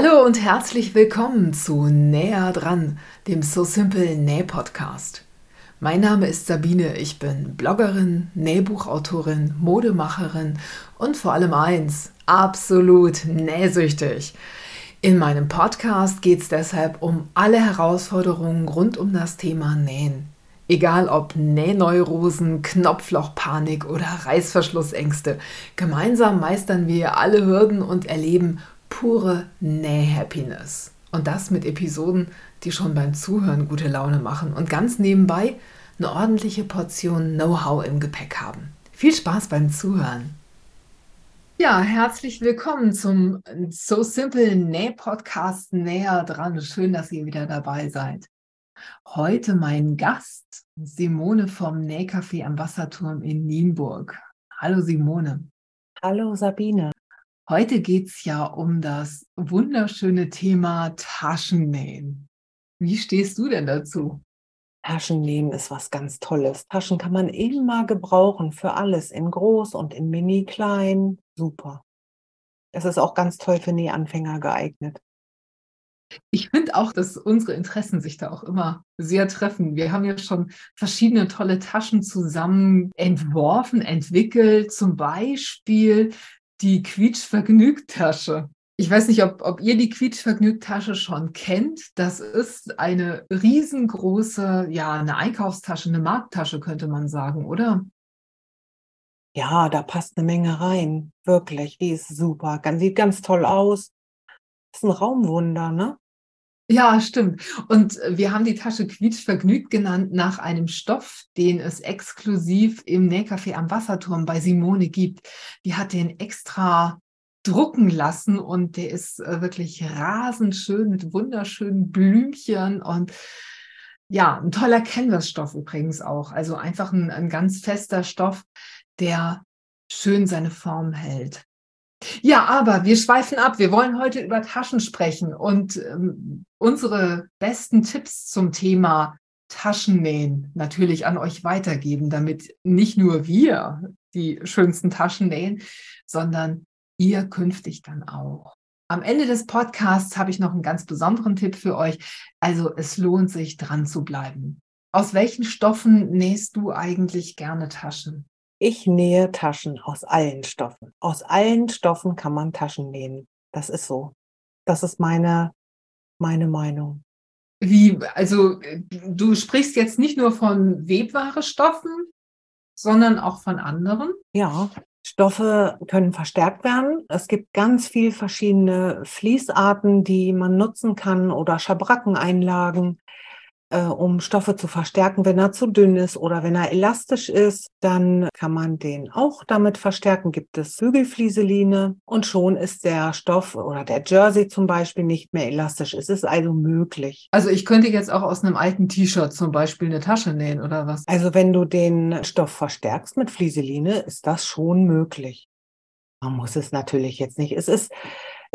Hallo und herzlich willkommen zu Näher dran, dem So Simple Näh-Podcast. Mein Name ist Sabine, ich bin Bloggerin, Nähbuchautorin, Modemacherin und vor allem eins, absolut nähsüchtig. In meinem Podcast geht es deshalb um alle Herausforderungen rund um das Thema Nähen. Egal ob Nähneurosen, Knopflochpanik oder Reißverschlussängste, gemeinsam meistern wir alle Hürden und erleben pure Näh-Happiness. Und das mit Episoden, die schon beim Zuhören gute Laune machen und ganz nebenbei eine ordentliche Portion Know-how im Gepäck haben. Viel Spaß beim Zuhören! Ja, herzlich willkommen zum So Simple Näh-Podcast Näher dran. Schön, dass ihr wieder dabei seid. Heute mein Gast, Simone vom Nähcafé am Wasserturm in Nienburg. Hallo Simone. Hallo Sabine. Heute geht es ja um das wunderschöne Thema Taschennähen. Wie stehst du denn dazu? Taschennähen ist was ganz Tolles. Taschen kann man immer gebrauchen für alles, in groß und in mini, klein. Super. Es ist auch ganz toll für Nähanfänger geeignet. Ich finde auch, dass unsere Interessen sich da auch immer sehr treffen. Wir haben ja schon verschiedene tolle Taschen zusammen entworfen, entwickelt, zum Beispiel die Quietschvergnügt-Tasche. Ich weiß nicht, ob ihr die Quietschvergnügt-Tasche schon kennt. Das ist eine riesengroße, ja, eine Einkaufstasche, eine Markttasche, könnte man sagen, oder? Ja, da passt eine Menge rein. Wirklich, die ist super. Sieht ganz toll aus. Das ist ein Raumwunder, ne? Ja, stimmt. Und wir haben die Tasche Quietschvergnügt genannt nach einem Stoff, den es exklusiv im Nähcafé am Wasserturm bei Simone gibt. Die hat den extra drucken lassen und der ist wirklich rasend schön mit wunderschönen Blümchen und ja, ein toller Canvas-Stoff übrigens auch. Also einfach ein ganz fester Stoff, der schön seine Form hält. Ja, aber wir schweifen ab. Wir wollen heute über Taschen sprechen und unsere besten Tipps zum Thema Taschennähen natürlich an euch weitergeben, damit nicht nur wir die schönsten Taschen nähen, sondern ihr künftig dann auch. Am Ende des Podcasts habe ich noch einen ganz besonderen Tipp für euch. Also es lohnt sich, dran zu bleiben. Aus welchen Stoffen nähst du eigentlich gerne Taschen? Ich nähe Taschen aus allen Stoffen. Aus allen Stoffen kann man Taschen nähen. Das ist so. Das ist meine Meinung. Wie, also du sprichst jetzt nicht nur von Webware-Stoffen, sondern auch von anderen? Ja, Stoffe können verstärkt werden. Es gibt ganz viele verschiedene Fließarten, die man nutzen kann oder Schabrackeneinlagen, um Stoffe zu verstärken. Wenn er zu dünn ist oder wenn er elastisch ist, dann kann man den auch damit verstärken. Gibt es Bügelflieseline und schon ist der Stoff oder der Jersey zum Beispiel nicht mehr elastisch. Es ist also möglich. Also ich könnte jetzt auch aus einem alten T-Shirt zum Beispiel eine Tasche nähen oder was? Also wenn du den Stoff verstärkst mit Flieseline, ist das schon möglich. Man muss es natürlich jetzt nicht. Es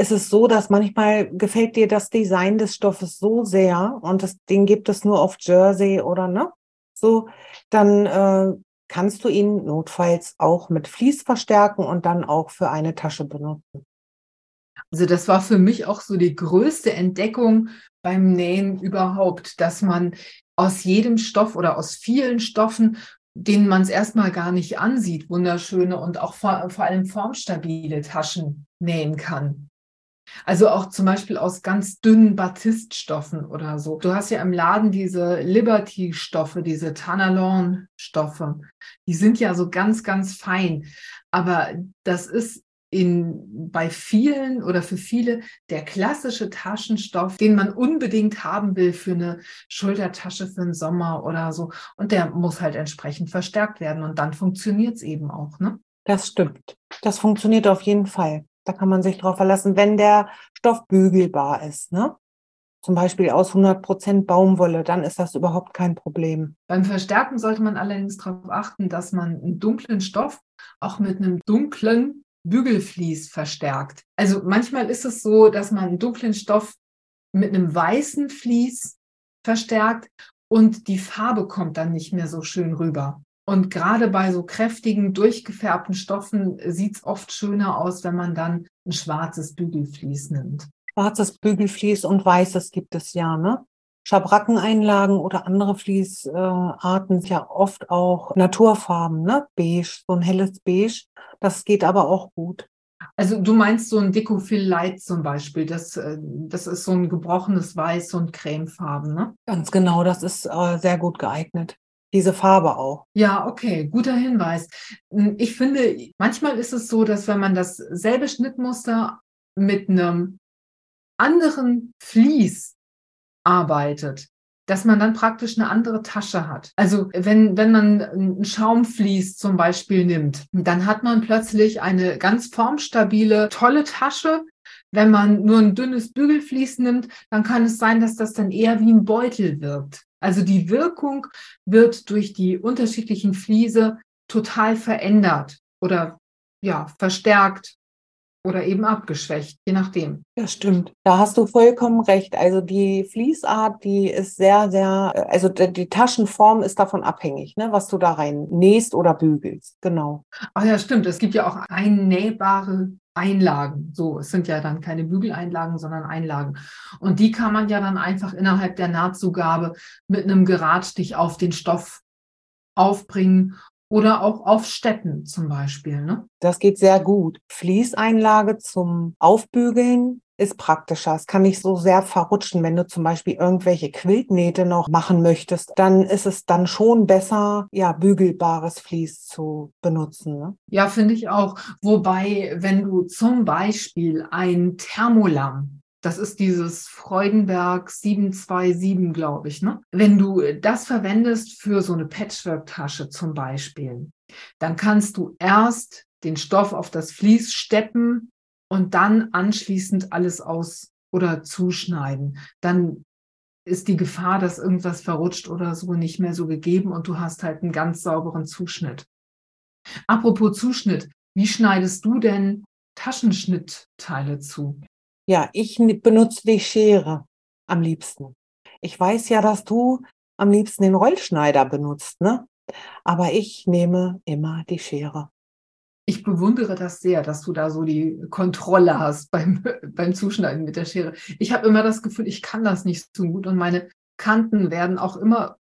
ist so, dass manchmal gefällt dir das Design des Stoffes so sehr und den gibt es nur auf Jersey oder ne? So, dann kannst du ihn notfalls auch mit Vlies verstärken und dann auch für eine Tasche benutzen. Also das war für mich auch so die größte Entdeckung beim Nähen überhaupt, dass man aus jedem Stoff oder aus vielen Stoffen, denen man es erstmal gar nicht ansieht, wunderschöne und auch vor allem formstabile Taschen nähen kann. Also auch zum Beispiel aus ganz dünnen Batiststoffen oder so. Du hast ja im Laden diese Liberty-Stoffe, diese Tana Lawn-Stoffe. Die sind ja so ganz, ganz fein. Aber das ist bei vielen oder für viele der klassische Taschenstoff, den man unbedingt haben will für eine Schultertasche für den Sommer oder so. Und der muss halt entsprechend verstärkt werden. Und dann funktioniert es eben auch, ne? Das stimmt. Das funktioniert auf jeden Fall. Da kann man sich drauf verlassen, wenn der Stoff bügelbar ist, ne? Zum Beispiel aus 100% Baumwolle, dann ist das überhaupt kein Problem. Beim Verstärken sollte man allerdings darauf achten, dass man einen dunklen Stoff auch mit einem dunklen Bügelvlies verstärkt. Also manchmal ist es so, dass man einen dunklen Stoff mit einem weißen Vlies verstärkt und die Farbe kommt dann nicht mehr so schön rüber. Und gerade bei so kräftigen, durchgefärbten Stoffen sieht es oft schöner aus, wenn man dann ein schwarzes Bügelvlies nimmt. Schwarzes Bügelvlies und weißes gibt es ja, ne? Schabrackeneinlagen oder andere Vliesarten sind ja oft auch Naturfarben, ne? Beige, so ein helles Beige. Das geht aber auch gut. Also du meinst so ein Decovil Light zum Beispiel, das ist so ein gebrochenes Weiß und Cremefarben, ne? Ganz genau, das ist sehr gut geeignet. Diese Farbe auch. Ja, okay, guter Hinweis. Ich finde, manchmal ist es so, dass wenn man dasselbe Schnittmuster mit einem anderen Vlies arbeitet, dass man dann praktisch eine andere Tasche hat. Also wenn man ein Schaumvlies zum Beispiel nimmt, dann hat man plötzlich eine ganz formstabile, tolle Tasche. Wenn man nur ein dünnes Bügelvlies nimmt, dann kann es sein, dass das dann eher wie ein Beutel wirkt. Also die Wirkung wird durch die unterschiedlichen Vliese total verändert oder ja, verstärkt oder eben abgeschwächt, je nachdem. Ja, stimmt. Da hast du vollkommen recht. Also die Vliesart, die ist sehr, sehr, also die Taschenform ist davon abhängig, ne, was du da rein nähst oder bügelst. Genau. Ach ja, stimmt. Es gibt ja auch einnähbare Einlagen. So, es sind ja dann keine Bügeleinlagen, sondern Einlagen. Und die kann man ja dann einfach innerhalb der Nahtzugabe mit einem Geradstich auf den Stoff aufbringen oder auch aufsteppen zum Beispiel, ne? Das geht sehr gut. Vlieseinlage zum Aufbügeln ist praktischer. Es kann nicht so sehr verrutschen. Wenn du zum Beispiel irgendwelche Quiltnähte noch machen möchtest, dann ist es dann schon besser, ja, bügelbares Vlies zu benutzen, ne? Ja, finde ich auch. Wobei, wenn du zum Beispiel ein Thermolam, das ist dieses Freudenberg 727, glaube ich, ne? Wenn du das verwendest für so eine Patchwork-Tasche zum Beispiel, dann kannst du erst den Stoff auf das Vlies steppen und dann anschließend alles aus- oder zuschneiden. Dann ist die Gefahr, dass irgendwas verrutscht oder so, nicht mehr so gegeben und du hast halt einen ganz sauberen Zuschnitt. Apropos Zuschnitt, wie schneidest du denn Taschenschnittteile zu? Ja, ich benutze die Schere am liebsten. Ich weiß ja, dass du am liebsten den Rollschneider benutzt, ne? Aber ich nehme immer die Schere. Ich bewundere das sehr, dass du da so die Kontrolle hast beim Zuschneiden mit der Schere. Ich habe immer das Gefühl, ich kann das nicht so gut und meine Kanten werden auch immer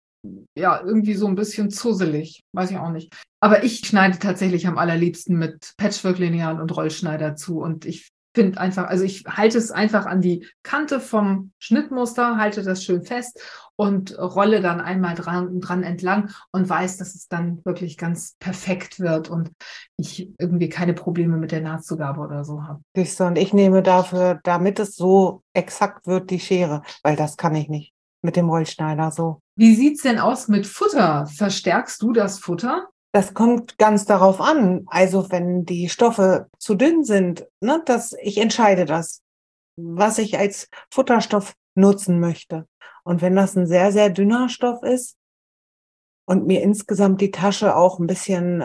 ja irgendwie so ein bisschen zusselig. Weiß ich auch nicht. Aber ich schneide tatsächlich am allerliebsten mit Patchwork-Lineal und Rollschneider zu und ich halte es einfach an die Kante vom Schnittmuster, halte das schön fest und rolle dann einmal dran entlang und weiß, dass es dann wirklich ganz perfekt wird und ich irgendwie keine Probleme mit der Nahtzugabe oder so habe. Und ich nehme dafür, damit es so exakt wird, die Schere, weil das kann ich nicht mit dem Rollschneider so. Wie sieht es denn aus mit Futter? Verstärkst du das Futter? Das kommt ganz darauf an. Also wenn die Stoffe zu dünn sind, ne, ich entscheide das, was ich als Futterstoff nutzen möchte. Und wenn das ein sehr, sehr dünner Stoff ist und mir insgesamt die Tasche auch ein bisschen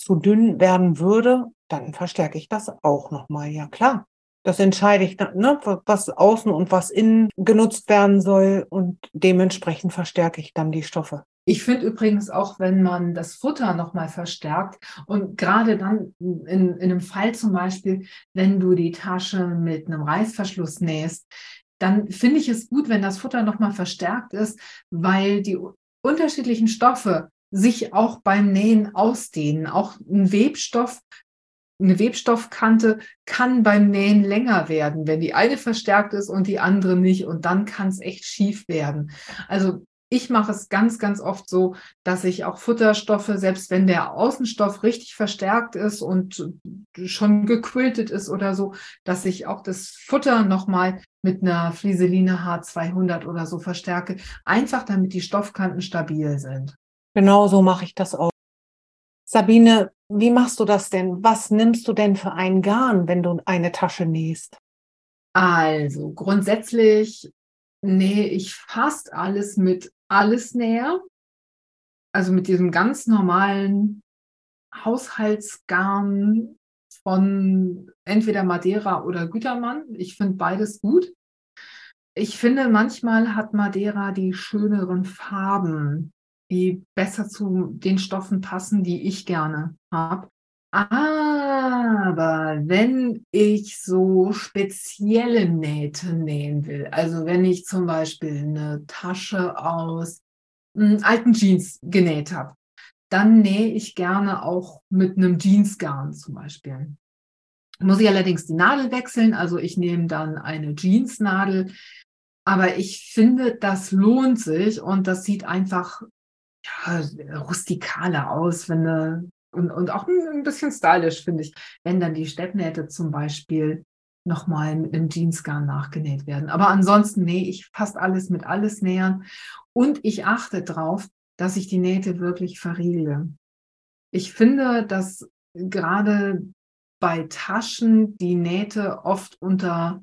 zu dünn werden würde, dann verstärke ich das auch nochmal. Ja klar, das entscheide ich, ne, was außen und was innen genutzt werden soll und dementsprechend verstärke ich dann die Stoffe. Ich finde übrigens auch, wenn man das Futter nochmal verstärkt und gerade dann in einem Fall zum Beispiel, wenn du die Tasche mit einem Reißverschluss nähst, dann finde ich es gut, wenn das Futter nochmal verstärkt ist, weil die unterschiedlichen Stoffe sich auch beim Nähen ausdehnen. Auch ein Webstoff, eine Webstoffkante kann beim Nähen länger werden, wenn die eine verstärkt ist und die andere nicht und dann kann es echt schief werden. Also ich mache es ganz, ganz oft so, dass ich auch Futterstoffe, selbst wenn der Außenstoff richtig verstärkt ist und schon gequiltet ist oder so, dass ich auch das Futter nochmal mit einer Vlieseline H200 oder so verstärke, einfach damit die Stoffkanten stabil sind. Genau so mache ich das auch. Sabine, wie machst du das denn? Was nimmst du denn für ein Garn, wenn du eine Tasche nähst? Also grundsätzlich nähe ich fast alles mit Allesnäher, also mit diesem ganz normalen Haushaltsgarn von entweder Madeira oder Gütermann. Ich finde beides gut. Ich finde, manchmal hat Madeira die schöneren Farben, die besser zu den Stoffen passen, die ich gerne habe. Aber wenn ich so spezielle Nähte nähen will, also wenn ich zum Beispiel eine Tasche aus alten Jeans genäht habe, dann nähe ich gerne auch mit einem Jeansgarn zum Beispiel. Muss ich allerdings die Nadel wechseln, also ich nehme dann eine Jeansnadel. Aber ich finde, das lohnt sich und das sieht einfach rustikaler aus, wenn eine und auch ein bisschen stylisch, finde ich, wenn dann die Steppnähte zum Beispiel nochmal mit einem Jeansgarn nachgenäht werden. Aber ansonsten nähe ich fast alles mit Allesnähern und ich achte darauf, dass ich die Nähte wirklich verriegele. Ich finde, dass gerade bei Taschen die Nähte oft unter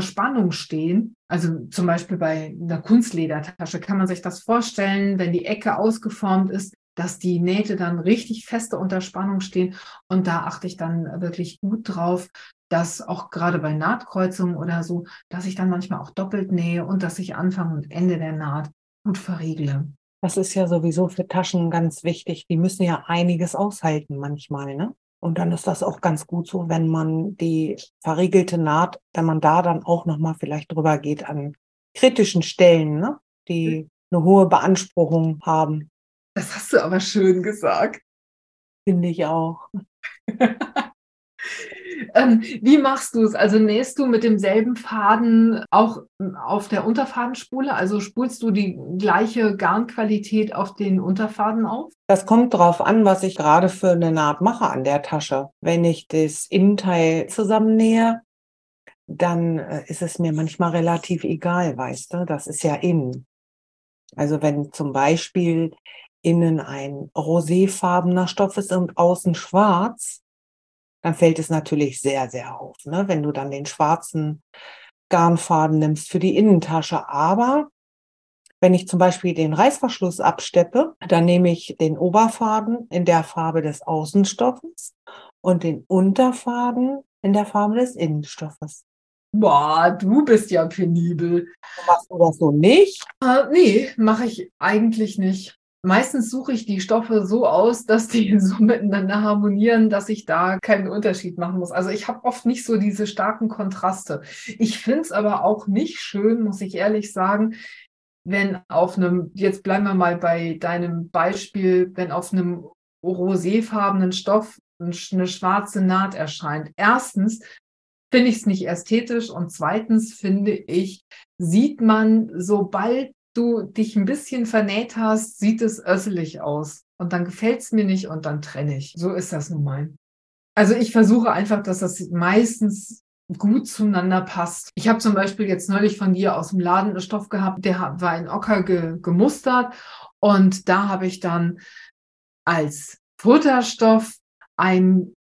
Spannung stehen. Also zum Beispiel bei einer Kunstledertasche kann man sich das vorstellen, wenn die Ecke ausgeformt ist, dass die Nähte dann richtig feste unter Spannung stehen. Und da achte ich dann wirklich gut drauf, dass auch gerade bei Nahtkreuzungen oder so, dass ich dann manchmal auch doppelt nähe und dass ich Anfang und Ende der Naht gut verriegle. Das ist ja sowieso für Taschen ganz wichtig. Die müssen ja einiges aushalten manchmal, ne? Und dann ist das auch ganz gut so, wenn man die verriegelte Naht, wenn man da dann auch nochmal vielleicht drüber geht an kritischen Stellen, ne? Die eine hohe Beanspruchung haben. Das hast du aber schön gesagt. Finde ich auch. Wie machst du es? Also nähst du mit demselben Faden auch auf der Unterfadenspule? Also spulst du die gleiche Garnqualität auf den Unterfaden auf? Das kommt drauf an, was ich gerade für eine Naht mache an der Tasche. Wenn ich das Innenteil zusammennähe, dann ist es mir manchmal relativ egal, weißt du? Das ist ja innen. Also wenn zum Beispiel innen ein roséfarbener Stoff ist und außen schwarz, dann fällt es natürlich sehr, sehr auf, ne? Wenn du dann den schwarzen Garnfaden nimmst für die Innentasche. Aber wenn ich zum Beispiel den Reißverschluss absteppe, dann nehme ich den Oberfaden in der Farbe des Außenstoffes und den Unterfaden in der Farbe des Innenstoffes. Boah, du bist ja penibel. Machst du das so nicht? Nee, mache ich eigentlich nicht. Meistens suche ich die Stoffe so aus, dass die so miteinander harmonieren, dass ich da keinen Unterschied machen muss. Also ich habe oft nicht so diese starken Kontraste. Ich finde es aber auch nicht schön, muss ich ehrlich sagen, wenn auf einem, jetzt bleiben wir mal bei deinem Beispiel, wenn auf einem roséfarbenen Stoff eine schwarze Naht erscheint. Erstens finde ich es nicht ästhetisch und zweitens finde ich, sieht man, sobald du dich ein bisschen vernäht hast, sieht es össelig aus und dann gefällt es mir nicht und dann trenne ich. So ist das nun mal. Also ich versuche einfach, dass das meistens gut zueinander passt. Ich habe zum Beispiel jetzt neulich von dir aus dem Laden einen Stoff gehabt, der war in Ocker gemustert und da habe ich dann als Futterstoff einen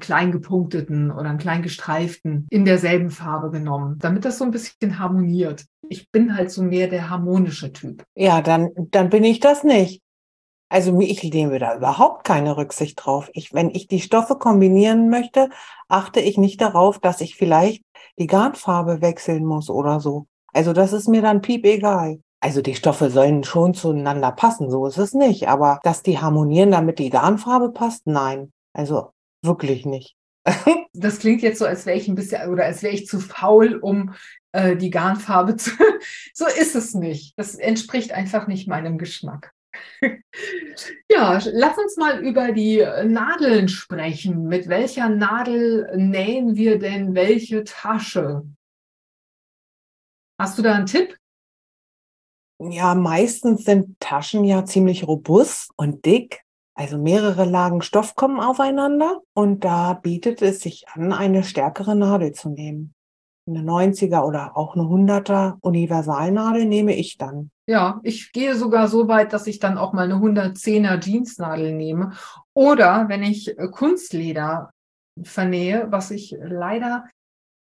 klein gepunkteten oder einen klein gestreiften in derselben Farbe genommen, damit das so ein bisschen harmoniert. Ich bin halt so mehr der harmonische Typ. Ja, dann bin ich das nicht. Also ich nehme da überhaupt keine Rücksicht drauf. Wenn ich die Stoffe kombinieren möchte, achte ich nicht darauf, dass ich vielleicht die Garnfarbe wechseln muss oder so. Also das ist mir dann piepegal. Also die Stoffe sollen schon zueinander passen, so ist es nicht. Aber dass die harmonieren, damit die Garnfarbe passt, nein. Also wirklich nicht. Das klingt jetzt so, als wäre ich ein bisschen oder als wäre ich zu faul, um die Garnfarbe zu. So ist es nicht. Das entspricht einfach nicht meinem Geschmack. Ja, lass uns mal über die Nadeln sprechen. Mit welcher Nadel nähen wir denn welche Tasche? Hast du da einen Tipp? Ja, meistens sind Taschen ja ziemlich robust und dick. Also mehrere Lagen Stoff kommen aufeinander und da bietet es sich an, eine stärkere Nadel zu nehmen. Eine 90er oder auch eine 100er Universalnadel nehme ich dann. Ja, ich gehe sogar so weit, dass ich dann auch mal eine 110er Jeansnadel nehme. Oder wenn ich Kunstleder vernähe, was ich leider,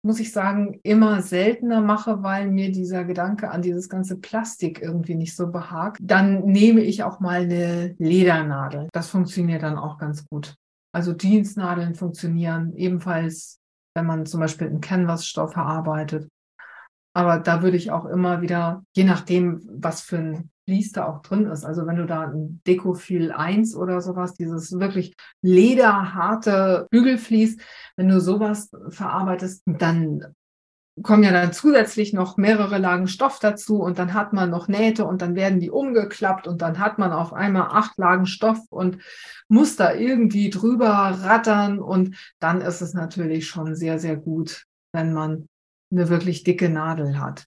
muss ich sagen, immer seltener mache, weil mir dieser Gedanke an dieses ganze Plastik irgendwie nicht so behagt, dann nehme ich auch mal eine Ledernadel. Das funktioniert dann auch ganz gut. Also Jeansnadeln funktionieren ebenfalls, wenn man zum Beispiel einen Canvas-Stoff verarbeitet. Aber da würde ich auch immer wieder, je nachdem, was für ein Bliester auch drin ist. Also wenn du da ein Decovil 1 oder sowas, dieses wirklich lederharte Bügelvlies, wenn du sowas verarbeitest, dann kommen ja dann zusätzlich noch mehrere Lagen Stoff dazu und dann hat man noch Nähte und dann werden die umgeklappt und dann hat man auf einmal 8 Lagen Stoff und muss da irgendwie drüber rattern und dann ist es natürlich schon sehr, sehr gut, wenn man eine wirklich dicke Nadel hat.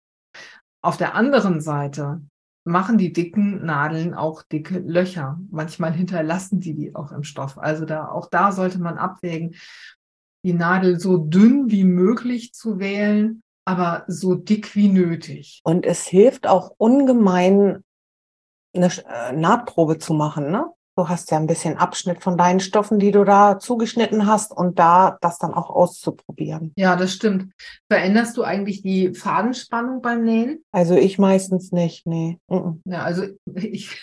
Auf der anderen Seite machen die dicken Nadeln auch dicke Löcher. Manchmal hinterlassen die auch im Stoff. Also auch da sollte man abwägen, die Nadel so dünn wie möglich zu wählen, aber so dick wie nötig. Und es hilft auch ungemein, eine Nahtprobe zu machen, ne? Du hast ja ein bisschen Abschnitt von deinen Stoffen, die du da zugeschnitten hast und da das dann auch auszuprobieren. Ja, das stimmt. Veränderst du eigentlich die Fadenspannung beim Nähen? Also ich meistens nicht, nee. Ja, also ich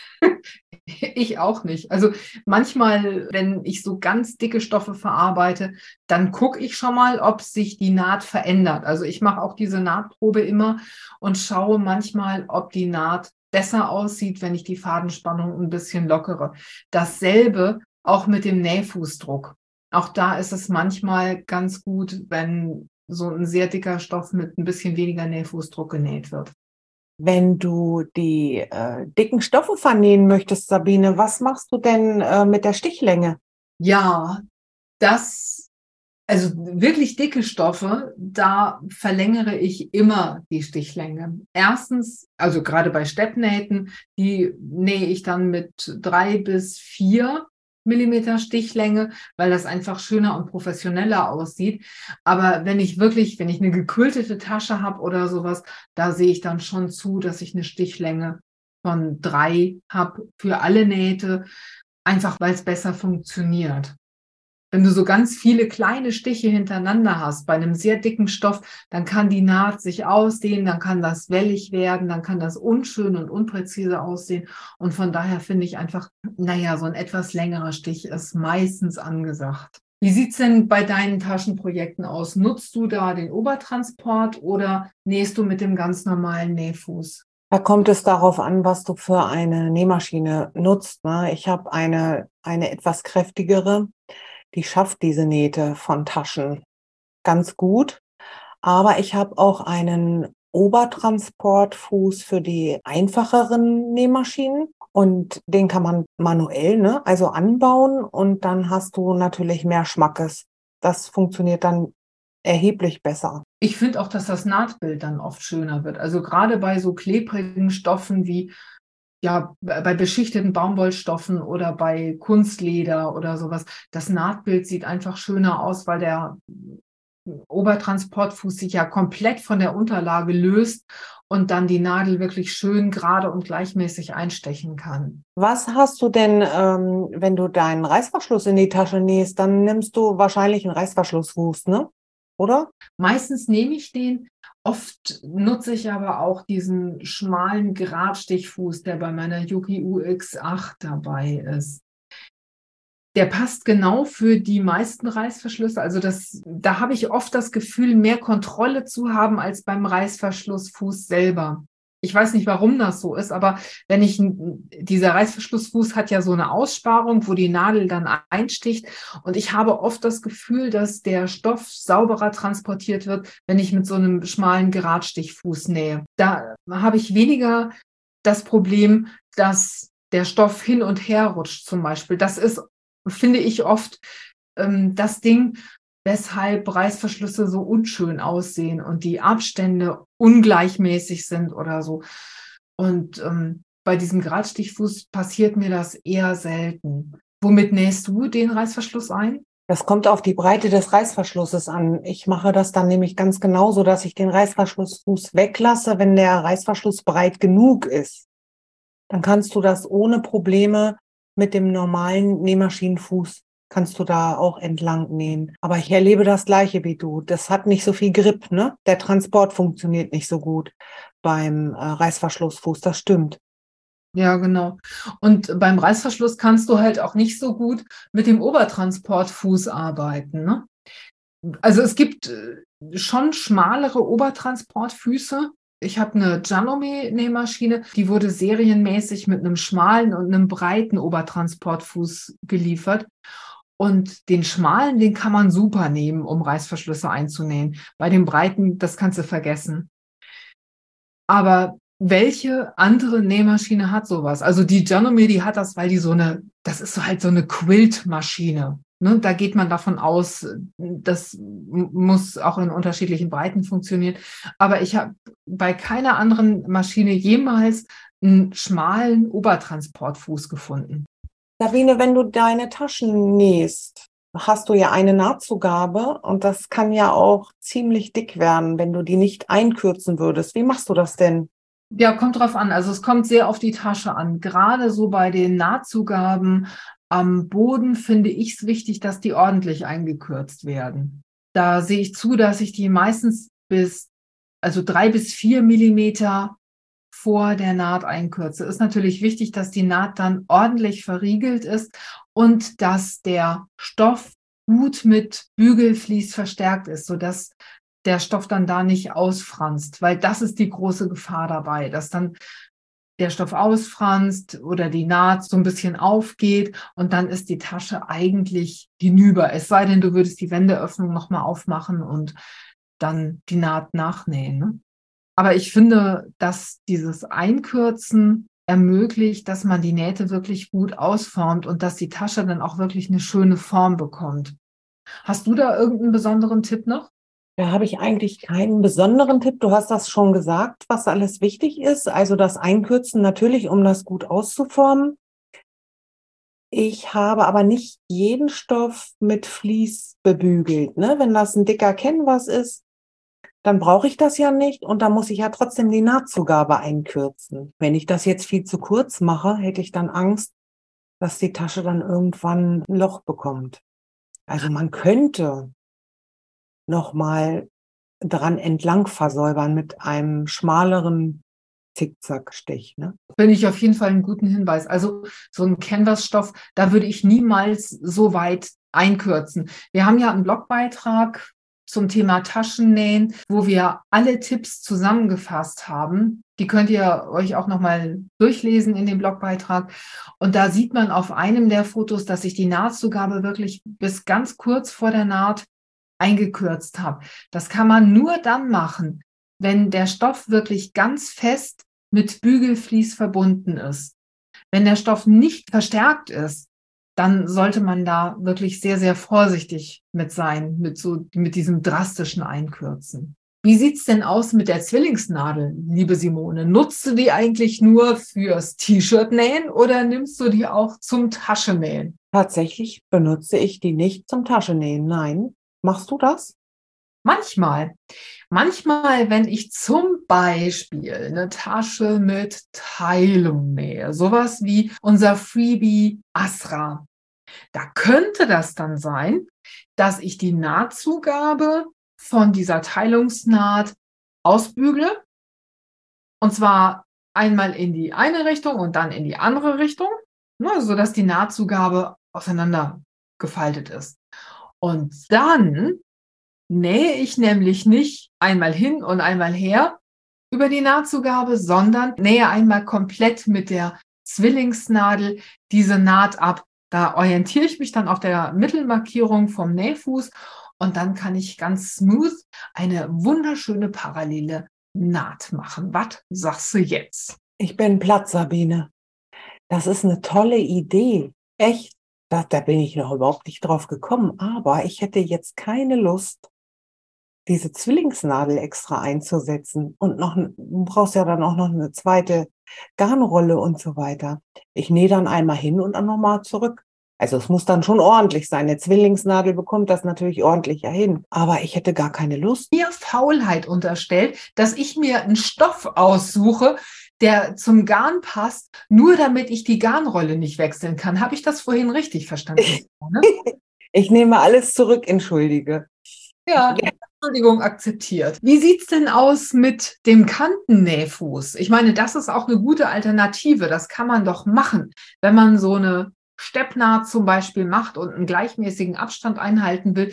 auch nicht. Also manchmal, wenn ich so ganz dicke Stoffe verarbeite, dann gucke ich schon mal, ob sich die Naht verändert. Also ich mache auch diese Nahtprobe immer und schaue manchmal, ob die Naht besser aussieht, wenn ich die Fadenspannung ein bisschen lockere. Dasselbe auch mit dem Nähfußdruck. Auch da ist es manchmal ganz gut, wenn so ein sehr dicker Stoff mit ein bisschen weniger Nähfußdruck genäht wird. Wenn du die dicken Stoffe vernähen möchtest, Sabine, was machst du denn mit der Stichlänge? Ja, also wirklich dicke Stoffe, da verlängere ich immer die Stichlänge. Erstens, also gerade bei Steppnähten, die nähe ich dann mit 3 bis 4 Millimeter Stichlänge, weil das einfach schöner und professioneller aussieht. Aber wenn ich eine gekürtete Tasche habe oder sowas, da sehe ich dann schon zu, dass ich eine Stichlänge von 3 habe für alle Nähte, einfach weil es besser funktioniert. Wenn du so ganz viele kleine Stiche hintereinander hast, bei einem sehr dicken Stoff, dann kann die Naht sich ausdehnen, dann kann das wellig werden, dann kann das unschön und unpräzise aussehen. Und von daher finde ich einfach, so ein etwas längerer Stich ist meistens angesagt. Wie sieht's denn bei deinen Taschenprojekten aus? Nutzt du da den Obertransport oder nähst du mit dem ganz normalen Nähfuß? Da kommt es darauf an, was du für eine Nähmaschine nutzt, ne? Ich habe eine etwas kräftigere. Die schafft diese Nähte von Taschen ganz gut. Aber ich habe auch einen Obertransportfuß für die einfacheren Nähmaschinen. Und den kann man manuell, also anbauen. Und dann hast du natürlich mehr Schmackes. Das funktioniert dann erheblich besser. Ich finde auch, dass das Nahtbild dann oft schöner wird. Also gerade bei so klebrigen Stoffen wie bei beschichteten Baumwollstoffen oder bei Kunstleder oder sowas. Das Nahtbild sieht einfach schöner aus, weil der Obertransportfuß sich ja komplett von der Unterlage löst und dann die Nadel wirklich schön gerade und gleichmäßig einstechen kann. Was hast du denn, wenn du deinen Reißverschluss in die Tasche nähst, dann nimmst du wahrscheinlich einen Reißverschlussfuß, ne? Oder? Meistens nehme ich den. Oft nutze ich aber auch diesen schmalen Geradstichfuß, der bei meiner Yuki UX8 dabei ist. Der passt genau für die meisten Reißverschlüsse. Also da habe ich oft das Gefühl, mehr Kontrolle zu haben als beim Reißverschlussfuß selber. Ich weiß nicht, warum das so ist, aber dieser Reißverschlussfuß hat ja so eine Aussparung, wo die Nadel dann einsticht. Und ich habe oft das Gefühl, dass der Stoff sauberer transportiert wird, wenn ich mit so einem schmalen Geradstichfuß nähe. Da habe ich weniger das Problem, dass der Stoff hin und her rutscht zum Beispiel. Das ist, finde ich, oft das Ding, weshalb Reißverschlüsse so unschön aussehen und die Abstände ungleichmäßig sind oder so. Und bei diesem Geradstichfuß passiert mir das eher selten. Womit nähst du den Reißverschluss ein? Das kommt auf die Breite des Reißverschlusses an. Ich mache das dann nämlich ganz genauso, dass ich den Reißverschlussfuß weglasse, wenn der Reißverschluss breit genug ist. Dann kannst du das ohne Probleme mit dem normalen Nähmaschinenfuß kannst du da auch entlang nähen. Aber ich erlebe das Gleiche wie du. Das hat nicht so viel Grip, ne? Der Transport funktioniert nicht so gut beim Reißverschlussfuß, das stimmt. Ja, genau. Und beim Reißverschluss kannst du halt auch nicht so gut mit dem Obertransportfuß arbeiten, ne? Also es gibt schon schmalere Obertransportfüße, Ich habe eine Janome-Nähmaschine, die wurde serienmäßig mit einem schmalen und einem breiten Obertransportfuß geliefert. Und den schmalen, den kann man super nehmen, um Reißverschlüsse einzunähen. Bei dem breiten, das kannst du vergessen. Aber welche andere Nähmaschine hat sowas? Also die Janome, die hat das, weil die das ist halt so eine Quilt-Maschine. Ne, da geht man davon aus, das muss auch in unterschiedlichen Breiten funktionieren. Aber ich habe bei keiner anderen Maschine jemals einen schmalen Obertransportfuß gefunden. Sabine, wenn du deine Taschen nähst, hast du ja eine Nahtzugabe und das kann ja auch ziemlich dick werden, wenn du die nicht einkürzen würdest. Wie machst du das denn? Ja, kommt drauf an. Also es kommt sehr auf die Tasche an. Gerade so bei den Nahtzugaben am Boden finde ich es wichtig, dass die ordentlich eingekürzt werden. Da sehe ich zu, dass ich die meistens 3 bis 4 Millimeter vor der Naht einkürze. Ist natürlich wichtig, dass die Naht dann ordentlich verriegelt ist und dass der Stoff gut mit Bügelvlies verstärkt ist, sodass der Stoff dann da nicht ausfranst, weil das ist die große Gefahr dabei, dass dann der Stoff ausfranst oder die Naht so ein bisschen aufgeht und dann ist die Tasche eigentlich hinüber. Es sei denn, du würdest die Wendeöffnung nochmal aufmachen und dann die Naht nachnähen. Ne? Aber ich finde, dass dieses Einkürzen ermöglicht, dass man die Nähte wirklich gut ausformt und dass die Tasche dann auch wirklich eine schöne Form bekommt. Hast du da irgendeinen besonderen Tipp noch? Da habe ich eigentlich keinen besonderen Tipp. Du hast das schon gesagt, was alles wichtig ist. Also das Einkürzen natürlich, um das gut auszuformen. Ich habe aber nicht jeden Stoff mit Vlies bebügelt. Ne? Wenn das ein dicker Canvas ist, dann brauche ich das ja nicht und dann muss ich ja trotzdem die Nahtzugabe einkürzen. Wenn ich das jetzt viel zu kurz mache, hätte ich dann Angst, dass die Tasche dann irgendwann ein Loch bekommt. Also man könnte nochmal dran entlang versäubern mit einem schmaleren Zickzackstich. Ne? Finde ich auf jeden Fall einen guten Hinweis. Also so ein Canvas-Stoff, da würde ich niemals so weit einkürzen. Wir haben ja einen Blogbeitrag zum Thema Taschennähen, wo wir alle Tipps zusammengefasst haben. Die könnt ihr euch auch nochmal durchlesen in dem Blogbeitrag. Und da sieht man auf einem der Fotos, dass ich die Nahtzugabe wirklich bis ganz kurz vor der Naht eingekürzt habe. Das kann man nur dann machen, wenn der Stoff wirklich ganz fest mit Bügelvlies verbunden ist. Wenn der Stoff nicht verstärkt ist, dann sollte man da wirklich sehr, sehr vorsichtig mit sein, mit diesem drastischen Einkürzen. Wie sieht's denn aus mit der Zwillingsnadel, liebe Simone? Nutzt du die eigentlich nur fürs T-Shirt-Nähen oder nimmst du die auch zum Taschennähen? Tatsächlich benutze ich die nicht zum Taschennähen, nein. Machst du das? Manchmal. Manchmal, wenn ich zum Beispiel eine Tasche mit Teilung nähe, sowas wie unser Freebie AZRA, da könnte das dann sein, dass ich die Nahtzugabe von dieser Teilungsnaht ausbügle. Und zwar einmal in die eine Richtung und dann in die andere Richtung, ne, sodass die Nahtzugabe auseinander gefaltet ist. Und dann nähe ich nämlich nicht einmal hin und einmal her über die Nahtzugabe, sondern nähe einmal komplett mit der Zwillingsnadel diese Naht ab. Da orientiere ich mich dann auf der Mittelmarkierung vom Nähfuß und dann kann ich ganz smooth eine wunderschöne parallele Naht machen. Was sagst du jetzt? Ich bin platt, Sabine. Das ist eine tolle Idee. Echt, da bin ich noch überhaupt nicht drauf gekommen. Aber ich hätte jetzt keine Lust, diese Zwillingsnadel extra einzusetzen und du brauchst ja dann auch noch eine zweite Garnrolle und so weiter. Ich nähe dann einmal hin und dann nochmal zurück. Also es muss dann schon ordentlich sein. Eine Zwillingsnadel bekommt das natürlich ordentlich hin. Aber ich hätte gar keine Lust. Mir Faulheit unterstellt, dass ich mir einen Stoff aussuche, der zum Garn passt, nur damit ich die Garnrolle nicht wechseln kann. Habe ich das vorhin richtig verstanden? Ich nehme alles zurück, entschuldige. Ja, Entschuldigung, akzeptiert. Wie sieht es denn aus mit dem Kantennähfuß? Ich meine, das ist auch eine gute Alternative. Das kann man doch machen, wenn man so eine Steppnaht zum Beispiel macht und einen gleichmäßigen Abstand einhalten will.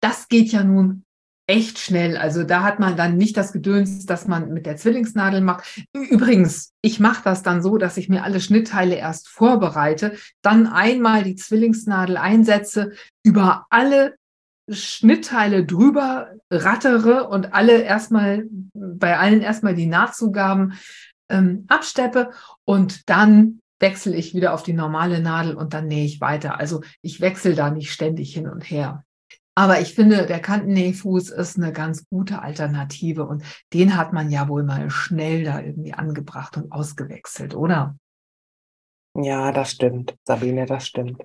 Das geht ja nun echt schnell. Also da hat man dann nicht das Gedöns, dass man mit der Zwillingsnadel macht. Übrigens, ich mache das dann so, dass ich mir alle Schnittteile erst vorbereite, dann einmal die Zwillingsnadel einsetze, über alle Schnittteile drüber rattere und bei allen erstmal die Nahtzugaben absteppe und dann wechsle ich wieder auf die normale Nadel und dann nähe ich weiter. Also ich wechsle da nicht ständig hin und her. Aber ich finde, der Kantennähfuß ist eine ganz gute Alternative und den hat man ja wohl mal schnell da irgendwie angebracht und ausgewechselt, oder? Ja, das stimmt, Sabine, das stimmt.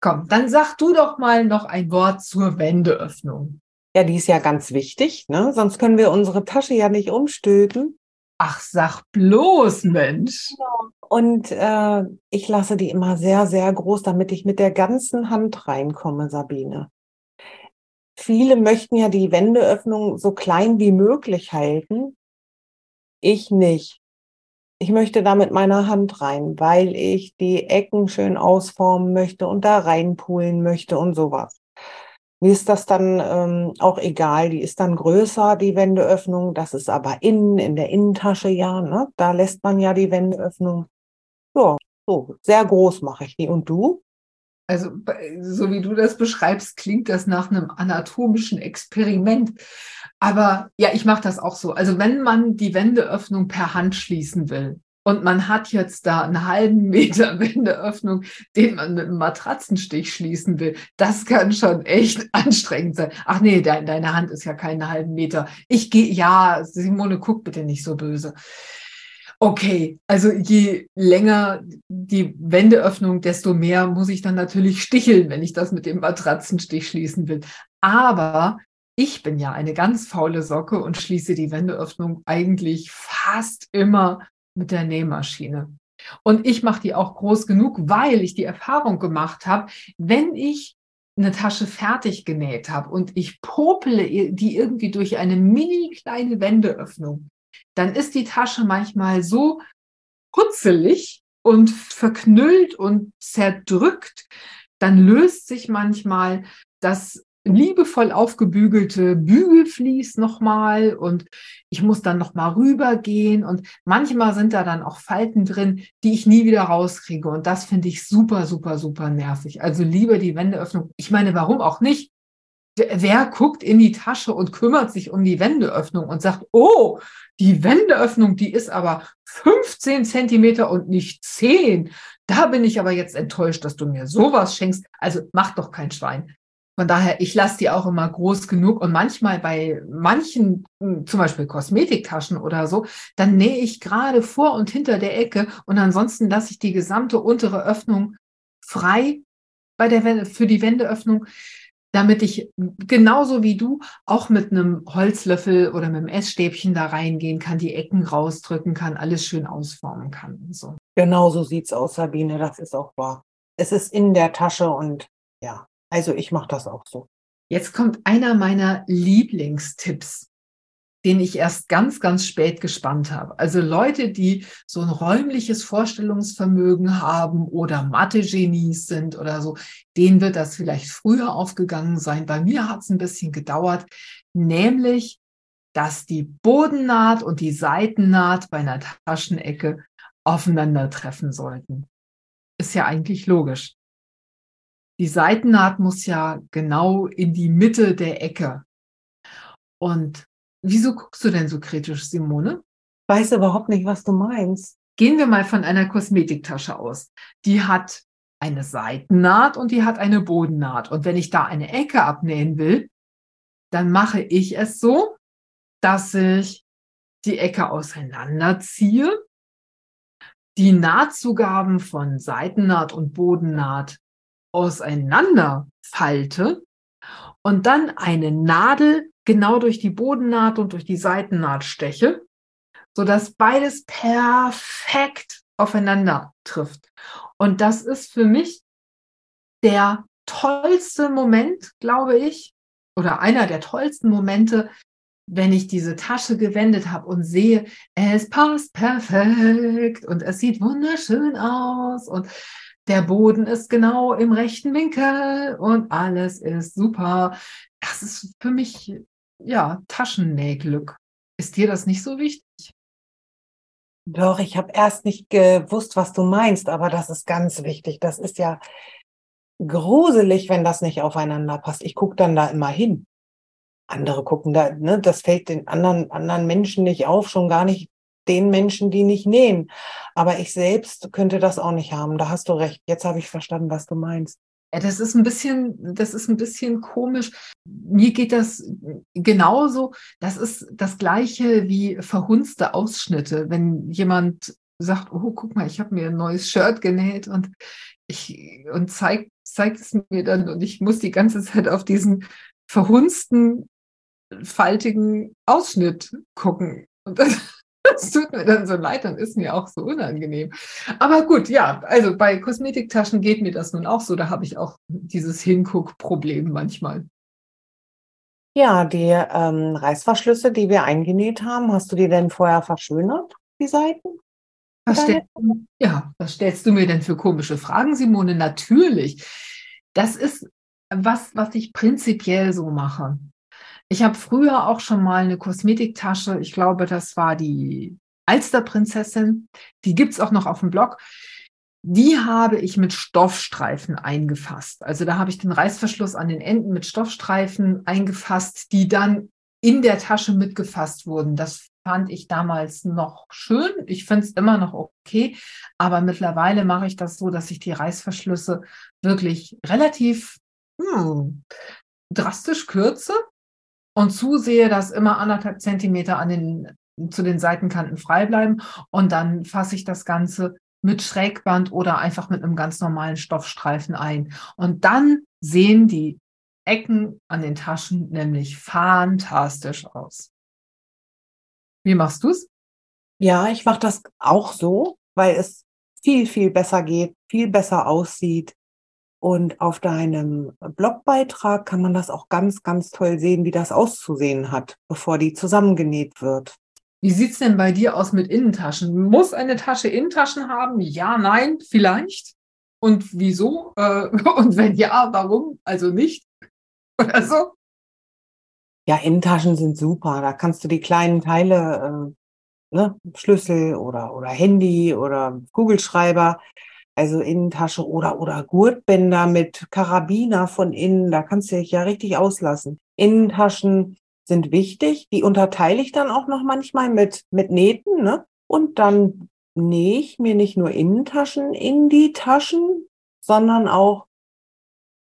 Komm, dann sag du doch mal noch ein Wort zur Wendeöffnung. Ja, die ist ja ganz wichtig, ne? Sonst können wir unsere Tasche ja nicht umstülpen. Ach, sag bloß, Mensch. Genau. Und ich lasse die immer sehr, sehr groß, damit ich mit der ganzen Hand reinkomme, Sabine. Viele möchten ja die Wendeöffnung so klein wie möglich halten. Ich nicht. Ich möchte da mit meiner Hand rein, weil ich die Ecken schön ausformen möchte und da reinpulen möchte und sowas. Mir ist das dann auch egal. Die ist dann größer, die Wendeöffnung. Das ist aber innen, in der Innentasche ja. Ne? Da lässt man ja die Wendeöffnung. Ja, so sehr groß mache ich die. Und du? Also, so wie du das beschreibst, klingt das nach einem anatomischen Experiment. Aber ja, ich mache das auch so. Also, wenn man die Wendeöffnung per Hand schließen will und man hat jetzt da einen halben Meter Wendeöffnung, den man mit einem Matratzenstich schließen will, das kann schon echt anstrengend sein. Ach nee, deine Hand ist ja keinen halben Meter. Simone, guck bitte nicht so böse. Okay, also je länger die Wendeöffnung, desto mehr muss ich dann natürlich sticheln, wenn ich das mit dem Matratzenstich schließen will. Aber ich bin ja eine ganz faule Socke und schließe die Wendeöffnung eigentlich fast immer mit der Nähmaschine. Und ich mache die auch groß genug, weil ich die Erfahrung gemacht habe, wenn ich eine Tasche fertig genäht habe und ich popele die irgendwie durch eine mini kleine Wendeöffnung, dann ist die Tasche manchmal so putzelig und verknüllt und zerdrückt, dann löst sich manchmal das liebevoll aufgebügelte Bügelvlies nochmal und ich muss dann nochmal rübergehen und manchmal sind da dann auch Falten drin, die ich nie wieder rauskriege und das finde ich super, super, super nervig. Also lieber die Wendeöffnung. Ich meine, warum auch nicht? Wer guckt in die Tasche und kümmert sich um die Wendeöffnung und sagt, oh, die Wendeöffnung, die ist aber 15 Zentimeter und nicht 10. Da bin ich aber jetzt enttäuscht, dass du mir sowas schenkst. Also macht doch kein Schwein. Von daher, ich lasse die auch immer groß genug und manchmal bei manchen, zum Beispiel Kosmetiktaschen oder so, dann nähe ich gerade vor und hinter der Ecke und ansonsten lasse ich die gesamte untere Öffnung frei für die Wendeöffnung, damit ich genauso wie du auch mit einem Holzlöffel oder mit einem Essstäbchen da reingehen kann, die Ecken rausdrücken kann, alles schön ausformen kann und so. Genau so sieht's aus, Sabine, das ist auch wahr. Es ist in der Tasche und ja, also ich mache das auch so. Jetzt kommt einer meiner Lieblingstipps, den ich erst ganz, ganz spät gespannt habe. Also Leute, die so ein räumliches Vorstellungsvermögen haben oder Mathe-Genies sind oder so, denen wird das vielleicht früher aufgegangen sein. Bei mir hat es ein bisschen gedauert, nämlich, dass die Bodennaht und die Seitennaht bei einer Taschenecke aufeinandertreffen sollten. Ist ja eigentlich logisch. Die Seitennaht muss ja genau in die Mitte der Ecke. Und wieso guckst du denn so kritisch, Simone? Ich weiß überhaupt nicht, was du meinst. Gehen wir mal von einer Kosmetiktasche aus. Die hat eine Seitennaht und die hat eine Bodennaht. Und wenn ich da eine Ecke abnähen will, dann mache ich es so, dass ich die Ecke auseinanderziehe, die Nahtzugaben von Seitennaht und Bodennaht auseinanderfalte und dann eine Nadel genau durch die Bodennaht und durch die Seitennaht steche, sodass beides perfekt aufeinander trifft. Und das ist für mich der tollste Moment, glaube ich, oder einer der tollsten Momente, wenn ich diese Tasche gewendet habe und sehe, es passt perfekt und es sieht wunderschön aus und der Boden ist genau im rechten Winkel und alles ist super. Das ist für mich ja, Taschennähglück. Ist dir das nicht so wichtig? Doch, ich habe erst nicht gewusst, was du meinst, aber das ist ganz wichtig. Das ist ja gruselig, wenn das nicht aufeinander passt. Ich gucke dann da immer hin. Andere gucken da, ne, das fällt den anderen Menschen nicht auf, schon gar nicht den Menschen, die nicht nähen. Aber ich selbst könnte das auch nicht haben. Da hast du recht. Jetzt habe ich verstanden, was du meinst. Ja, das ist ein bisschen komisch. Mir geht das genauso. Das ist das Gleiche wie verhunzte Ausschnitte. Wenn jemand sagt, oh, guck mal, ich habe mir ein neues Shirt genäht und zeigt es mir dann und ich muss die ganze Zeit auf diesen verhunzten, faltigen Ausschnitt gucken. Und das tut mir dann so leid und ist mir auch so unangenehm. Aber gut, ja, also bei Kosmetiktaschen geht mir das nun auch so. Da habe ich auch dieses Hinguck-Problem manchmal. Ja, die Reißverschlüsse, die wir eingenäht haben, hast du die denn vorher verschönert, die Seiten? Was stellst du mir denn für komische Fragen, Simone? Natürlich. Das ist was ich prinzipiell so mache. Ich habe früher auch schon mal eine Kosmetiktasche, ich glaube, das war die Alsterprinzessin, die gibt es auch noch auf dem Blog, die habe ich mit Stoffstreifen eingefasst. Also da habe ich den Reißverschluss an den Enden mit Stoffstreifen eingefasst, die dann in der Tasche mitgefasst wurden. Das fand ich damals noch schön, ich finde es immer noch okay, aber mittlerweile mache ich das so, dass ich die Reißverschlüsse wirklich relativ drastisch kürze und zusehe, dass immer 1,5 Zentimeter zu den Seitenkanten frei bleiben und dann fasse ich das Ganze mit Schrägband oder einfach mit einem ganz normalen Stoffstreifen ein. Und dann sehen die Ecken an den Taschen nämlich fantastisch aus. Wie machst du es? Ja, ich mache das auch so, weil es viel, viel besser geht, viel besser aussieht. Und auf deinem Blogbeitrag kann man das auch ganz, ganz toll sehen, wie das auszusehen hat, bevor die zusammengenäht wird. Wie sieht es denn bei dir aus mit Innentaschen? Muss eine Tasche Innentaschen haben? Ja, nein, vielleicht. Und wieso? Und wenn ja, warum? Also nicht? Oder so? Ja, Innentaschen sind super. Da kannst du die kleinen Teile, Schlüssel oder Handy oder Kugelschreiber, also Innentasche oder Gurtbänder mit Karabiner von innen, da kannst du dich ja richtig auslassen. Innentaschen sind wichtig, die unterteile ich dann auch noch manchmal mit Nähten, ne? Und dann nähe ich mir nicht nur Innentaschen in die Taschen, sondern auch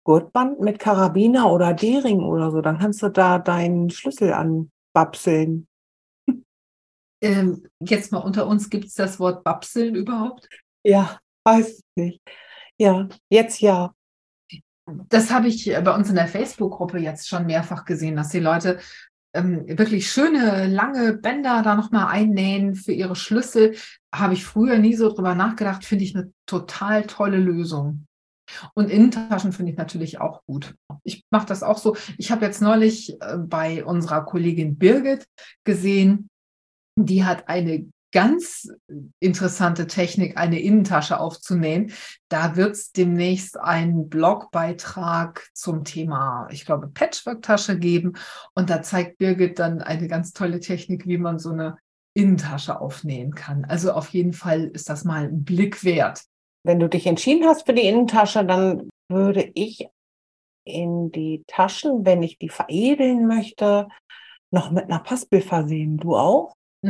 Gurtband mit Karabiner oder D-Ring oder so, dann kannst du da deinen Schlüssel anbapseln. Jetzt mal unter uns, gibt es das Wort Bapseln überhaupt? Ja. Weiß ich nicht. Ja, jetzt ja. Das habe ich bei uns in der Facebook-Gruppe jetzt schon mehrfach gesehen, dass die Leute wirklich schöne, lange Bänder da nochmal einnähen für ihre Schlüssel. Habe ich früher nie so drüber nachgedacht. Finde ich eine total tolle Lösung. Und Innentaschen finde ich natürlich auch gut. Ich mache das auch so. Ich habe jetzt neulich bei unserer Kollegin Birgit gesehen, die hat eine ganz interessante Technik, eine Innentasche aufzunähen. Da wird es demnächst einen Blogbeitrag zum Thema, ich glaube, Patchwork-Tasche geben. Und da zeigt Birgit dann eine ganz tolle Technik, wie man so eine Innentasche aufnähen kann. Also auf jeden Fall ist das mal ein Blick wert. Wenn du dich entschieden hast für die Innentasche, dann würde ich in die Taschen, wenn ich die veredeln möchte, noch mit einer Paspel versehen. Du auch? Ja,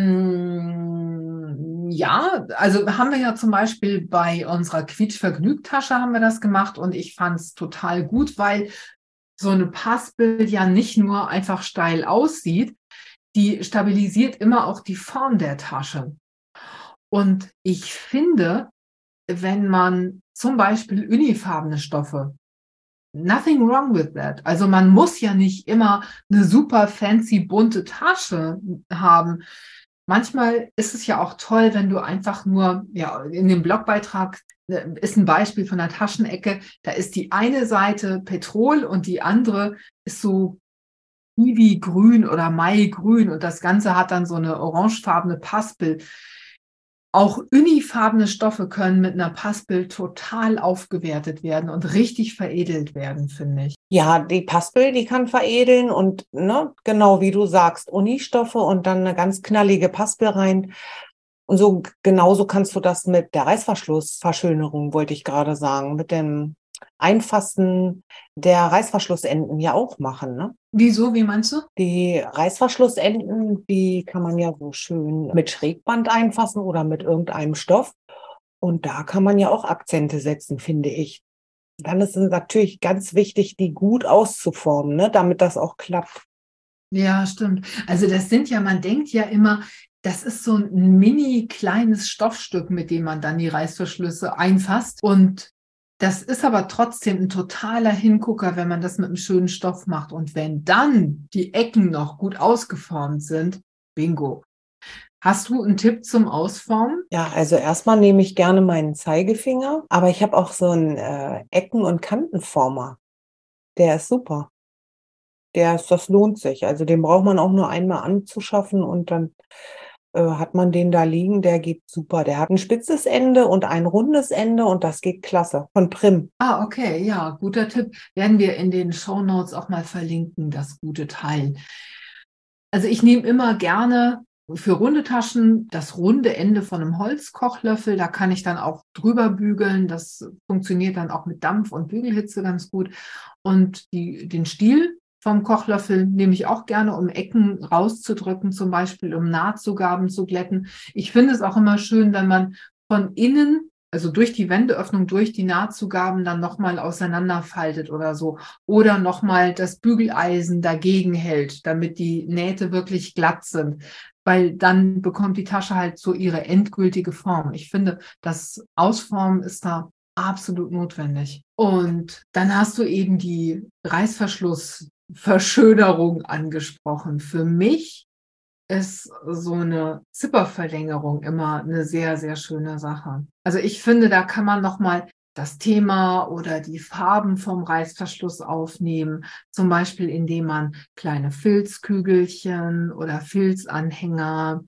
also haben wir ja zum Beispiel bei unserer Quietschvergnügt-Tasche haben wir das gemacht und ich fand es total gut, weil so eine Paspel ja nicht nur einfach steil aussieht, die stabilisiert immer auch die Form der Tasche. Und ich finde, wenn man zum Beispiel unifarbene Stoffe, nothing wrong with that. Also man muss ja nicht immer eine super fancy bunte Tasche haben. Manchmal ist es ja auch toll, wenn du einfach nur, ja, in dem Blogbeitrag ist ein Beispiel von einer Taschenecke, da ist die eine Seite Petrol und die andere ist so Kiwi-grün oder Maigrün und das Ganze hat dann so eine orangefarbene Paspel. Auch unifarbene Stoffe können mit einer Paspel total aufgewertet werden und richtig veredelt werden, finde ich. Ja, die Paspel, die kann veredeln und ne, genau wie du sagst, Unistoffe und dann eine ganz knallige Paspel rein. Und so genauso kannst du das mit der Reißverschlussverschönerung, wollte ich gerade sagen, mit dem Einfassen der Reißverschlussenden ja auch machen, ne? Wieso? Wie meinst du? Die Reißverschlussenden, die kann man ja so schön mit Schrägband einfassen oder mit irgendeinem Stoff. Und da kann man ja auch Akzente setzen, finde ich. Dann ist es natürlich ganz wichtig, die gut auszuformen, ne? Damit das auch klappt. Ja, stimmt. Also das sind ja, man denkt ja immer, das ist so ein mini kleines Stoffstück, mit dem man dann die Reißverschlüsse einfasst. Und das ist aber trotzdem ein totaler Hingucker, wenn man das mit einem schönen Stoff macht. Und wenn dann die Ecken noch gut ausgeformt sind, bingo. Hast du einen Tipp zum Ausformen? Ja, also erstmal nehme ich gerne meinen Zeigefinger, aber ich habe auch so einen Ecken- und Kantenformer. Der ist super. Das lohnt sich. Also den braucht man auch nur einmal anzuschaffen und dann hat man den da liegen, der geht super. Der hat ein spitzes Ende und ein rundes Ende und das geht klasse. Von Prim. Ah, okay, ja, guter Tipp. Werden wir in den Shownotes auch mal verlinken, das gute Teil. Also ich nehme immer gerne für runde Taschen das runde Ende von einem Holzkochlöffel. Da kann ich dann auch drüber bügeln. Das funktioniert dann auch mit Dampf und Bügelhitze ganz gut. Und den Stiel vom Kochlöffel nehme ich auch gerne, um Ecken rauszudrücken, zum Beispiel um Nahtzugaben zu glätten. Ich finde es auch immer schön, wenn man von innen, also durch die Wendeöffnung, durch die Nahtzugaben dann nochmal auseinanderfaltet oder so. Oder nochmal das Bügeleisen dagegen hält, damit die Nähte wirklich glatt sind. Weil dann bekommt die Tasche halt so ihre endgültige Form. Ich finde, das Ausformen ist da absolut notwendig. Und dann hast du eben die Reißverschlussverschönerung angesprochen. Für mich ist so eine Zipperverlängerung immer eine sehr, sehr schöne Sache. Also ich finde, da kann man nochmal das Thema oder die Farben vom Reißverschluss aufnehmen, zum Beispiel indem man kleine Filzkügelchen oder Filzanhänger.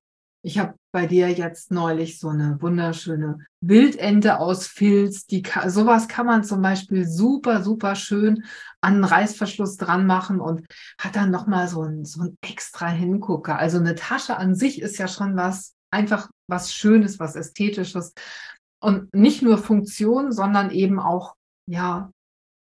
Ich habe bei dir jetzt neulich so eine wunderschöne Wildente aus Filz. Sowas kann man zum Beispiel super, super schön an einen Reißverschluss dran machen und hat dann nochmal so einen extra Hingucker. Also eine Tasche an sich ist ja schon was Schönes, was Ästhetisches. Und nicht nur Funktion, sondern eben auch, ja,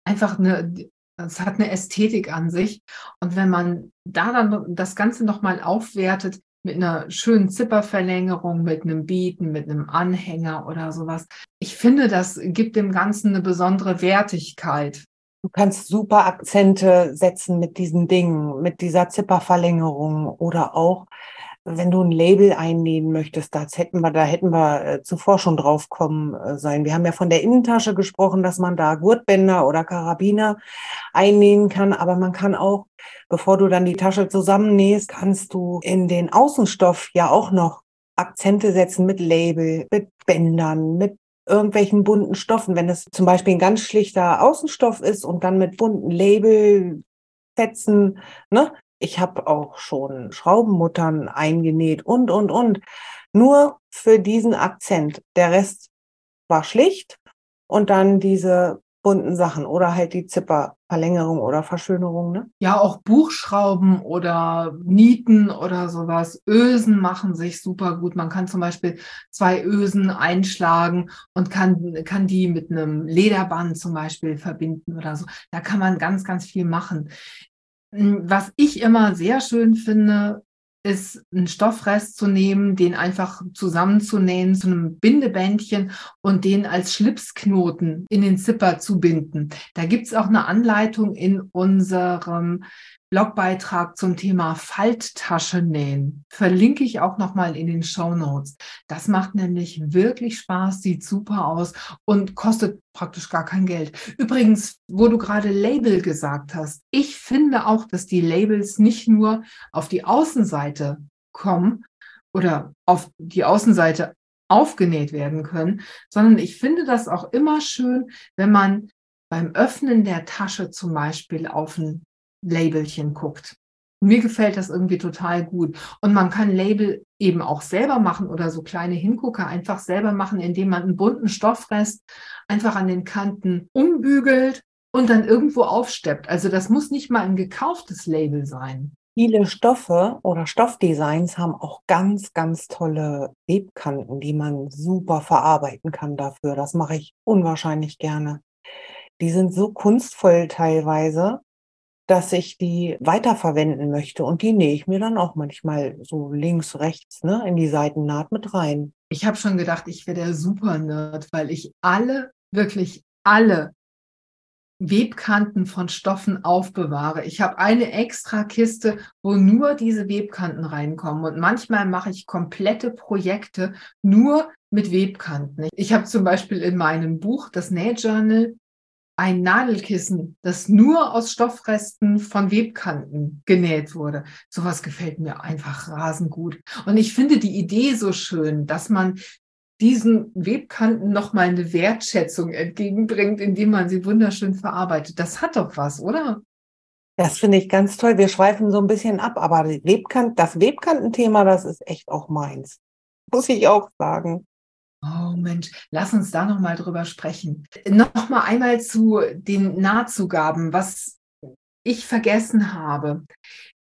einfach es hat eine Ästhetik an sich. Und wenn man da dann das Ganze nochmal aufwertet, mit einer schönen Zipperverlängerung, mit einem Bieten, mit einem Anhänger oder sowas. Ich finde, das gibt dem Ganzen eine besondere Wertigkeit. Du kannst super Akzente setzen mit diesen Dingen, mit dieser Zipperverlängerung oder auch, wenn du ein Label einnähen möchtest, da hätten wir zuvor schon drauf kommen sein. Wir haben ja von der Innentasche gesprochen, dass man da Gurtbänder oder Karabiner einnähen kann, aber man kann auch, bevor du dann die Tasche zusammennähst, kannst du in den Außenstoff ja auch noch Akzente setzen mit Label, mit Bändern, mit irgendwelchen bunten Stoffen. Wenn es zum Beispiel ein ganz schlichter Außenstoff ist und dann mit bunten Label fetzen, ne? Ich habe auch schon Schraubenmuttern eingenäht und. Nur für diesen Akzent. Der Rest war schlicht und dann diese bunten Sachen oder halt die Zipperverlängerung oder Verschönerung, ne? Ja, auch Buchschrauben oder Nieten oder sowas. Ösen machen sich super gut. Man kann zum Beispiel 2 Ösen einschlagen und kann die mit einem Lederband zum Beispiel verbinden oder so. Da kann man ganz, ganz viel machen. Was ich immer sehr schön finde, ist einen Stoffrest zu nehmen, den einfach zusammenzunähen zu einem Bindebändchen und den als Schlipsknoten in den Zipper zu binden. Da gibt es auch eine Anleitung in unserem Blogbeitrag zum Thema Falttasche nähen. Verlinke ich auch nochmal in den Shownotes. Das macht nämlich wirklich Spaß, sieht super aus und kostet praktisch gar kein Geld. Übrigens, wo du gerade Label gesagt hast, ich finde auch, dass die Labels nicht nur auf die Außenseite kommen oder auf die Außenseite aufgenäht werden können, sondern ich finde das auch immer schön, wenn man beim Öffnen der Tasche zum Beispiel auf ein Labelchen guckt. Mir gefällt das irgendwie total gut. Und man kann Label eben auch selber machen oder so kleine Hingucker einfach selber machen, indem man einen bunten Stoffrest einfach an den Kanten umbügelt und dann irgendwo aufsteppt. Also das muss nicht mal ein gekauftes Label sein. Viele Stoffe oder Stoffdesigns haben auch ganz, ganz tolle Webkanten, die man super verarbeiten kann dafür. Das mache ich unwahrscheinlich gerne. Die sind so kunstvoll teilweise, dass ich die weiterverwenden möchte. Und die nähe ich mir dann auch manchmal so links, rechts, ne, in die Seitennaht mit rein. Ich habe schon gedacht, ich wäre der Super-Nerd, weil ich wirklich alle Webkanten von Stoffen aufbewahre. Ich habe eine extra Kiste, wo nur diese Webkanten reinkommen. Und manchmal mache ich komplette Projekte nur mit Webkanten. Ich habe zum Beispiel in meinem Buch, das Nähjournal, ein Nadelkissen, das nur aus Stoffresten von Webkanten genäht wurde. Sowas gefällt mir einfach rasend gut. Und ich finde die Idee so schön, dass man diesen Webkanten nochmal eine Wertschätzung entgegenbringt, indem man sie wunderschön verarbeitet. Das hat doch was, oder? Das finde ich ganz toll. Wir schweifen so ein bisschen ab, aber das Webkantenthema, das ist echt auch meins. Muss ich auch sagen. Oh Mensch, lass uns da nochmal drüber sprechen. Nochmal einmal zu den Nahtzugaben, was ich vergessen habe.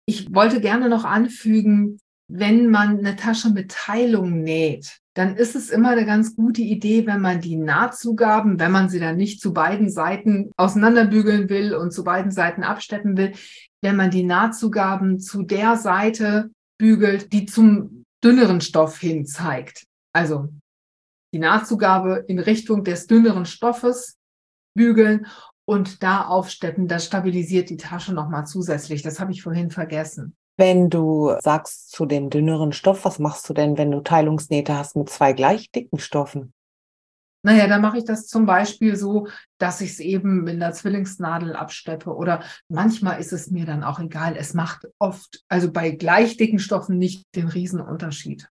Ich wollte gerne noch anfügen, wenn man eine Tasche mit Teilung näht, dann ist es immer eine ganz gute Idee, wenn man die Nahtzugaben, wenn man sie dann nicht zu beiden Seiten auseinanderbügeln will und zu beiden Seiten absteppen will, wenn man die Nahtzugaben zu der Seite bügelt, die zum dünneren Stoff hin zeigt. Also die Nahtzugabe in Richtung des dünneren Stoffes bügeln und da aufsteppen. Das stabilisiert die Tasche nochmal zusätzlich. Das habe ich vorhin vergessen. Wenn du sagst zu dem dünneren Stoff, was machst du denn, wenn du Teilungsnähte hast mit zwei gleich dicken Stoffen? Naja, dann mache ich das zum Beispiel so, dass ich es eben mit einer Zwillingsnadel absteppe. Oder manchmal ist es mir dann auch egal. Es macht oft, also bei gleich dicken Stoffen, nicht den Riesenunterschied.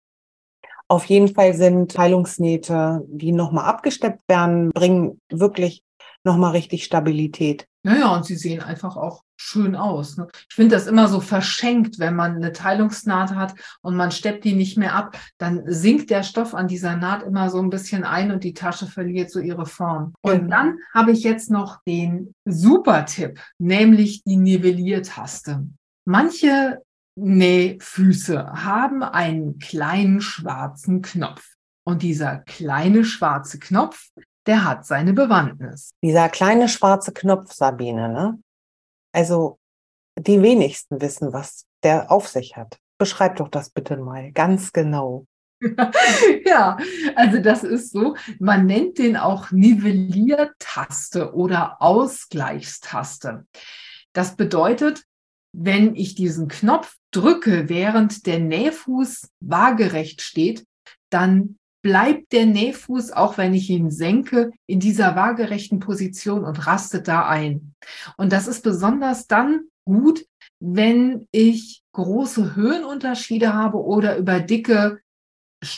Auf jeden Fall sind Teilungsnähte, die nochmal abgesteppt werden, bringen wirklich nochmal richtig Stabilität. Naja, und sie sehen einfach auch schön aus. Ne? Ich finde das immer so verschenkt, wenn man eine Teilungsnaht hat und man steppt die nicht mehr ab, dann sinkt der Stoff an dieser Naht immer so ein bisschen ein und die Tasche verliert so ihre Form. Und dann habe ich jetzt noch den Super-Tipp, nämlich die Nivelliertaste. Manche Nähfüße haben einen kleinen schwarzen Knopf. Und dieser kleine schwarze Knopf, der hat seine Bewandtnis. Dieser kleine schwarze Knopf, Sabine, ne? Also die wenigsten wissen, was der auf sich hat. Beschreib doch das bitte mal ganz genau. Ja, also das ist so, man nennt den auch Nivelliertaste oder Ausgleichstaste. Das bedeutet, wenn ich diesen Knopf drücke, während der Nähfuß waagerecht steht, dann bleibt der Nähfuß, auch wenn ich ihn senke, in dieser waagerechten Position und rastet da ein. Und das ist besonders dann gut, wenn ich große Höhenunterschiede habe oder über dicke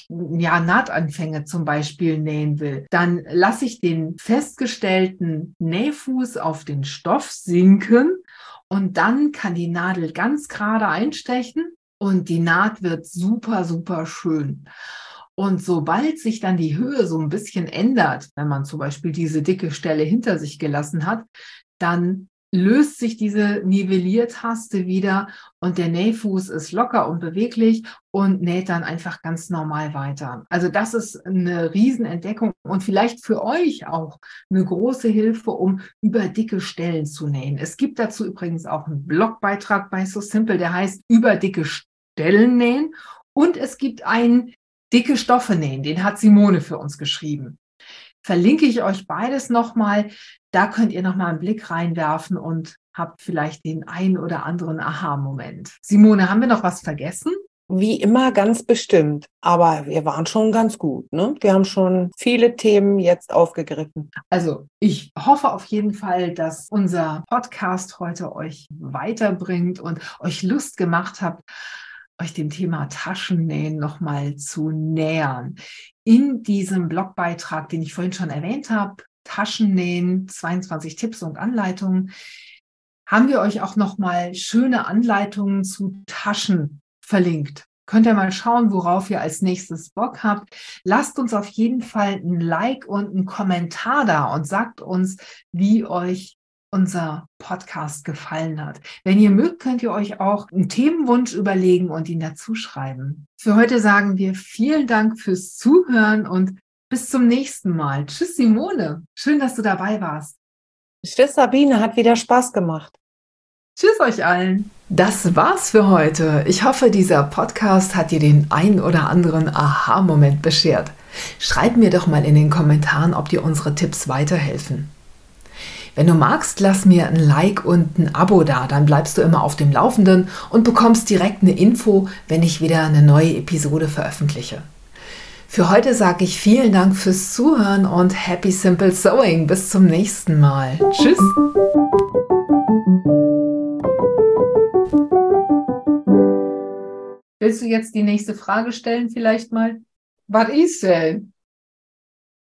Nahtanfänge zum Beispiel nähen will. Dann lasse ich den festgestellten Nähfuß auf den Stoff sinken. Und dann kann die Nadel ganz gerade einstechen und die Naht wird super, super schön. Und sobald sich dann die Höhe so ein bisschen ändert, wenn man zum Beispiel diese dicke Stelle hinter sich gelassen hat, dann löst sich diese Nivelliertaste wieder und der Nähfuß ist locker und beweglich und näht dann einfach ganz normal weiter. Also das ist eine Riesenentdeckung und vielleicht für euch auch eine große Hilfe, um über dicke Stellen zu nähen. Es gibt dazu übrigens auch einen Blogbeitrag bei SewSimple, der heißt über dicke Stellen nähen, und es gibt einen dicke Stoffe nähen, den hat Simone für uns geschrieben. Verlinke ich euch beides nochmal. Da könnt ihr nochmal einen Blick reinwerfen und habt vielleicht den einen oder anderen Aha-Moment. Simone, haben wir noch was vergessen? Wie immer ganz bestimmt, aber wir waren schon ganz gut, ne? Wir haben schon viele Themen jetzt aufgegriffen. Also ich hoffe auf jeden Fall, dass unser Podcast heute euch weiterbringt und euch Lust gemacht hat, euch dem Thema Taschennähen nochmal zu nähern. In diesem Blogbeitrag, den ich vorhin schon erwähnt habe, Taschennähen, 22 Tipps und Anleitungen, haben wir euch auch nochmal schöne Anleitungen zu Taschen verlinkt. Könnt ihr mal schauen, worauf ihr als nächstes Bock habt. Lasst uns auf jeden Fall ein Like und einen Kommentar da und sagt uns, wie euch unser Podcast gefallen hat. Wenn ihr mögt, könnt ihr euch auch einen Themenwunsch überlegen und ihn dazu schreiben. Für heute sagen wir vielen Dank fürs Zuhören und bis zum nächsten Mal. Tschüss Simone, schön, dass du dabei warst. Tschüss Sabine, hat wieder Spaß gemacht. Tschüss euch allen. Das war's für heute. Ich hoffe, dieser Podcast hat dir den ein oder anderen Aha-Moment beschert. Schreib mir doch mal in den Kommentaren, ob dir unsere Tipps weiterhelfen. Wenn du magst, lass mir ein Like und ein Abo da, dann bleibst du immer auf dem Laufenden und bekommst direkt eine Info, wenn ich wieder eine neue Episode veröffentliche. Für heute sage ich vielen Dank fürs Zuhören und Happy Simple Sewing. Bis zum nächsten Mal. Tschüss! Willst du jetzt die nächste Frage stellen vielleicht mal? Was ist denn?